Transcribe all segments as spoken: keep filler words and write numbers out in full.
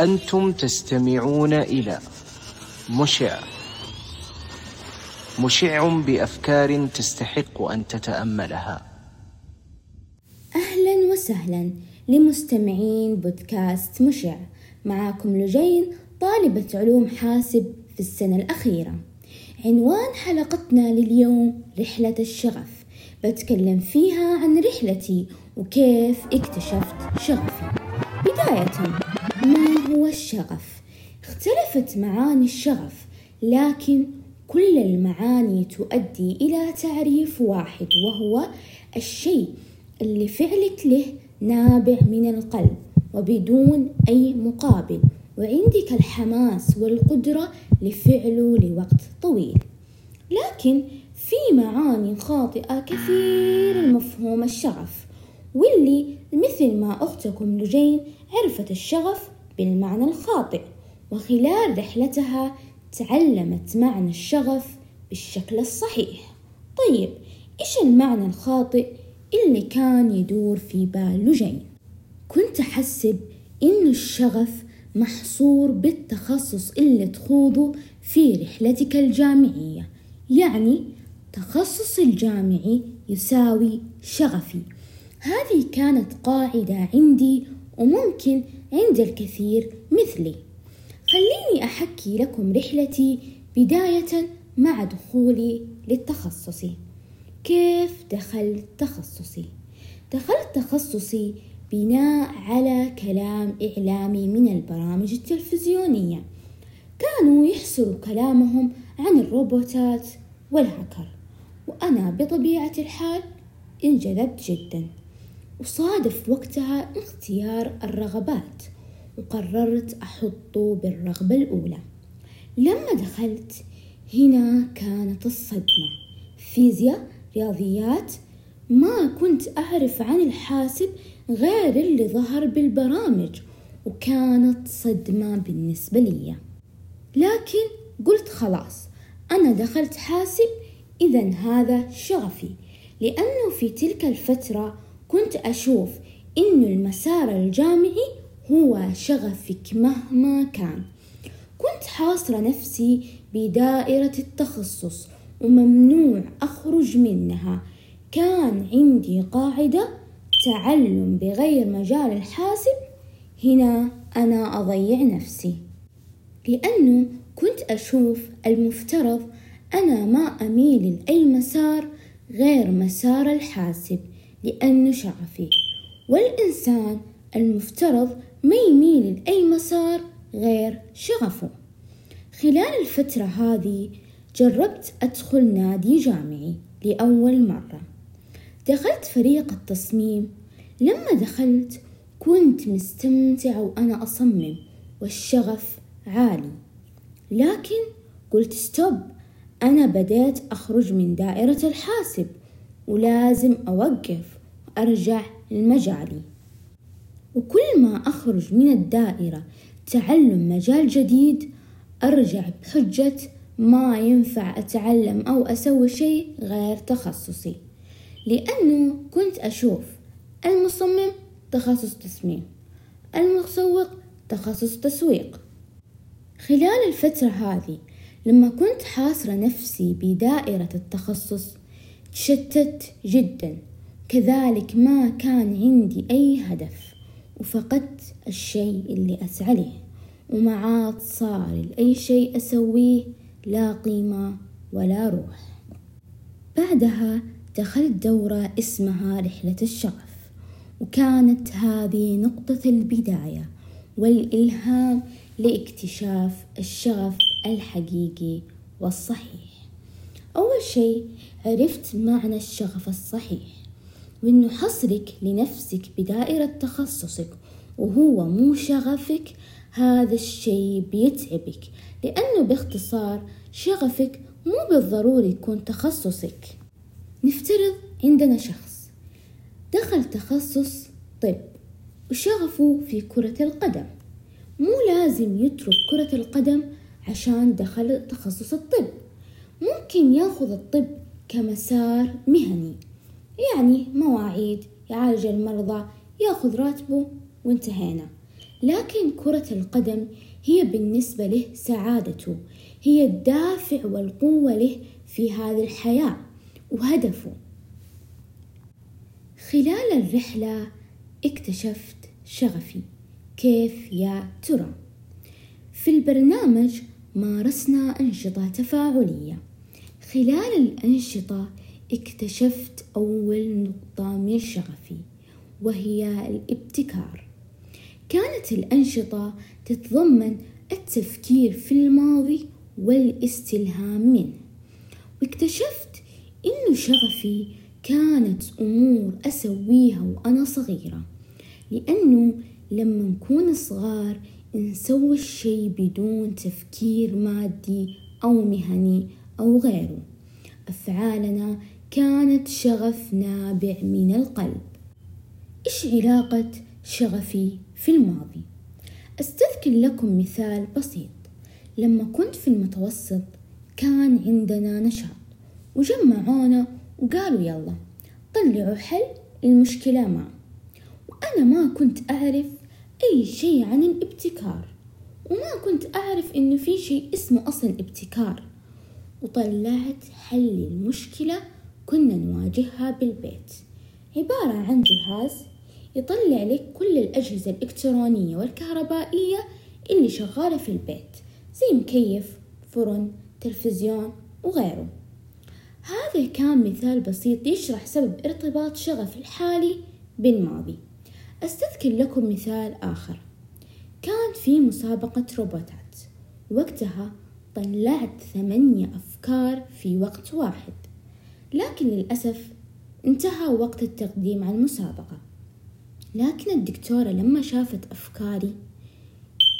أنتم تستمعون إلى مشع مشع بأفكار تستحق أن تتأملها. أهلا وسهلا لمستمعين بودكاست مشع، معاكم لجين طالبة علوم حاسب في السنة الأخيرة. عنوان حلقتنا لليوم رحلة الشغف، بتكلم فيها عن رحلتي وكيف اكتشفت شغفي. بداية، ما هو الشغف؟ اختلفت معاني الشغف، لكن كل المعاني تؤدي إلى تعريف واحد، وهو الشيء اللي فعلك له نابع من القلب وبدون أي مقابل، وعندك الحماس والقدرة لفعله لوقت طويل. لكن في معاني خاطئة كثير المفهوم الشغف، واللي مثل ما أختكم لجين عرفت الشغف بالمعنى الخاطئ، وخلال رحلتها تعلمت معنى الشغف بالشكل الصحيح. طيب، إيش المعنى الخاطئ اللي كان يدور في بال لجين؟ كنت أحسب إنه الشغف محصور بالتخصص اللي تخوضه في رحلتك الجامعية، يعني تخصص الجامعي يساوي شغفي. هذه كانت قاعدة عندي، وممكن عند الكثير مثلي. خليني أحكي لكم رحلتي بداية مع دخولي للتخصصي. كيف دخلت تخصصي؟ دخلت تخصصي بناء على كلام إعلامي من البرامج التلفزيونية، كانوا يحصروا كلامهم عن الروبوتات والهكر، وأنا بطبيعة الحال انجذبت جدا، وصادف وقتها اختيار الرغبات وقررت أحطه بالرغبة الأولى. لما دخلت هنا كانت الصدمة، فيزياء رياضيات، ما كنت أعرف عن الحاسب غير اللي ظهر بالبرامج، وكانت صدمة بالنسبة لي. لكن قلت خلاص، أنا دخلت حاسب، إذن هذا شغفي، لأنه في تلك الفترة كنت أشوف إنه المسار الجامعي هو شغفك مهما كان. كنت حاصرة نفسي بدائرة التخصص وممنوع أخرج منها. كان عندي قاعدة، تعلم بغير مجال الحاسب، هنا أنا أضيع نفسي، لأنه كنت أشوف المفترض أنا ما أميل لأي مسار غير مسار الحاسب لأنه شغفي، والإنسان المفترض ما يميل لأي مسار غير شغفه. خلال الفترة هذه جربت أدخل نادي جامعي لأول مرة، دخلت فريق التصميم. لما دخلت كنت مستمتعة وأنا أصمم والشغف عالي، لكن قلت ستوب، أنا بدأت أخرج من دائرة الحاسب ولازم أوقف وأرجع لمجالي. وكل ما أخرج من الدائرة تعلم مجال جديد أرجع بحجة ما ينفع أتعلم أو أسوي شيء غير تخصصي، لأنه كنت أشوف المصمم تخصص تصميم، المسوق تخصص تسويق. خلال الفترة هذه لما كنت حاصرة نفسي بدائرة التخصص تشتت جدا، كذلك ما كان عندي أي هدف، وفقدت الشيء اللي أسعى له، ومعاد صار لأي شيء أسويه لا قيمة ولا روح. بعدها دخلت دورة اسمها رحلة الشغف، وكانت هذه نقطة البداية والإلهام لاكتشاف الشغف الحقيقي والصحيح. أول شيء عرفت معنى الشغف الصحيح، وإنه حصرك لنفسك بدائرة تخصصك وهو مو شغفك، هذا الشيء بيتعبك، لأنه باختصار شغفك مو بالضروري يكون تخصصك. نفترض عندنا شخص دخل تخصص طب وشغفه في كرة القدم، مو لازم يترك كرة القدم عشان دخل تخصص الطب، ممكن ياخذ الطب كمسار مهني، يعني مواعيد، يعالج المرضى، ياخذ راتبه، وانتهينا. لكن كرة القدم هي بالنسبة له سعادته، هي الدافع والقوة له في هذه الحياة وهدفه. خلال الرحلة اكتشفت شغفي، كيف يا ترى؟ في البرنامج مارسنا أنشطة تفاعلية. خلال الأنشطة اكتشفت أول نقطة من شغفي وهي الابتكار. كانت الأنشطة تتضمن التفكير في الماضي والاستلهام منه، واكتشفت إنه شغفي كانت أمور أسويها وأنا صغيرة، لأنه لما نكون صغار نسوي الشيء بدون تفكير مادي أو مهني أو غيره. أفعالنا كانت شغف نابع من القلب. إيش علاقة شغفي في الماضي؟ أستذكر لكم مثال بسيط. لما كنت في المتوسط كان عندنا نشاط، وجمعونا وقالوا يلا طلعوا حل المشكلة معه، وأنا ما كنت أعرف أي شيء عن الابتكار، وما كنت أعرف إنه في شيء اسمه أصل ابتكار. وطلعت حل المشكلة كنا نواجهها بالبيت، عبارة عن جهاز يطلع لك كل الأجهزة الإلكترونية والكهربائية اللي شغالة في البيت، زي مكيف، فرن، تلفزيون وغيره. هذا كان مثال بسيط يشرح سبب ارتباط شغف الحالي بالماضي. أستذكر لكم مثال آخر. كان في مسابقة روبوتات، وقتها طلعت ثمانية أفكار في وقت واحد، لكن للأسف انتهى وقت التقديم على المسابقة. لكن الدكتورة لما شافت أفكاري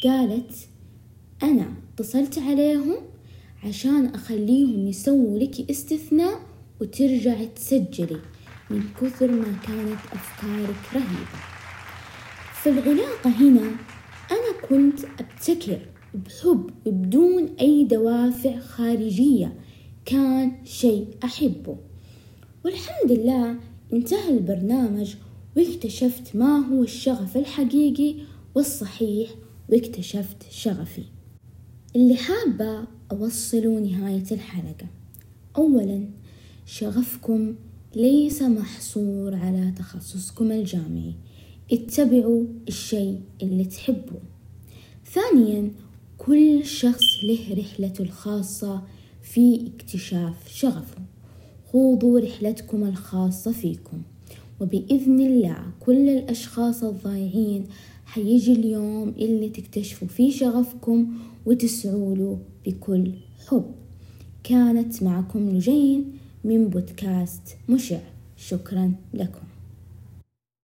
قالت أنا اتصلت عليهم عشان أخليهم يسووا لك استثناء وترجع تسجلي، من كثر ما كانت أفكارك رهيبة. فالعلاقة هنا أنا كنت أبتكر بحب بدون أي دوافع خارجية، كان شيء أحبه. والحمد لله انتهى البرنامج واكتشفت ما هو الشغف الحقيقي والصحيح، واكتشفت شغفي. اللي حابة أوصله نهاية الحلقة، أولا شغفكم ليس محصور على تخصصكم الجامعي، اتبعوا الشيء اللي تحبوه. ثانيا كل شخص له رحلته الخاصة في اكتشاف شغفه، خوضوا رحلتكم الخاصة فيكم، وبإذن الله كل الأشخاص الضائعين حيجي اليوم اللي تكتشفوا فيه شغفكم وتسعوا له بكل حب. كانت معكم لجين من بودكاست مشع، شكرا لكم.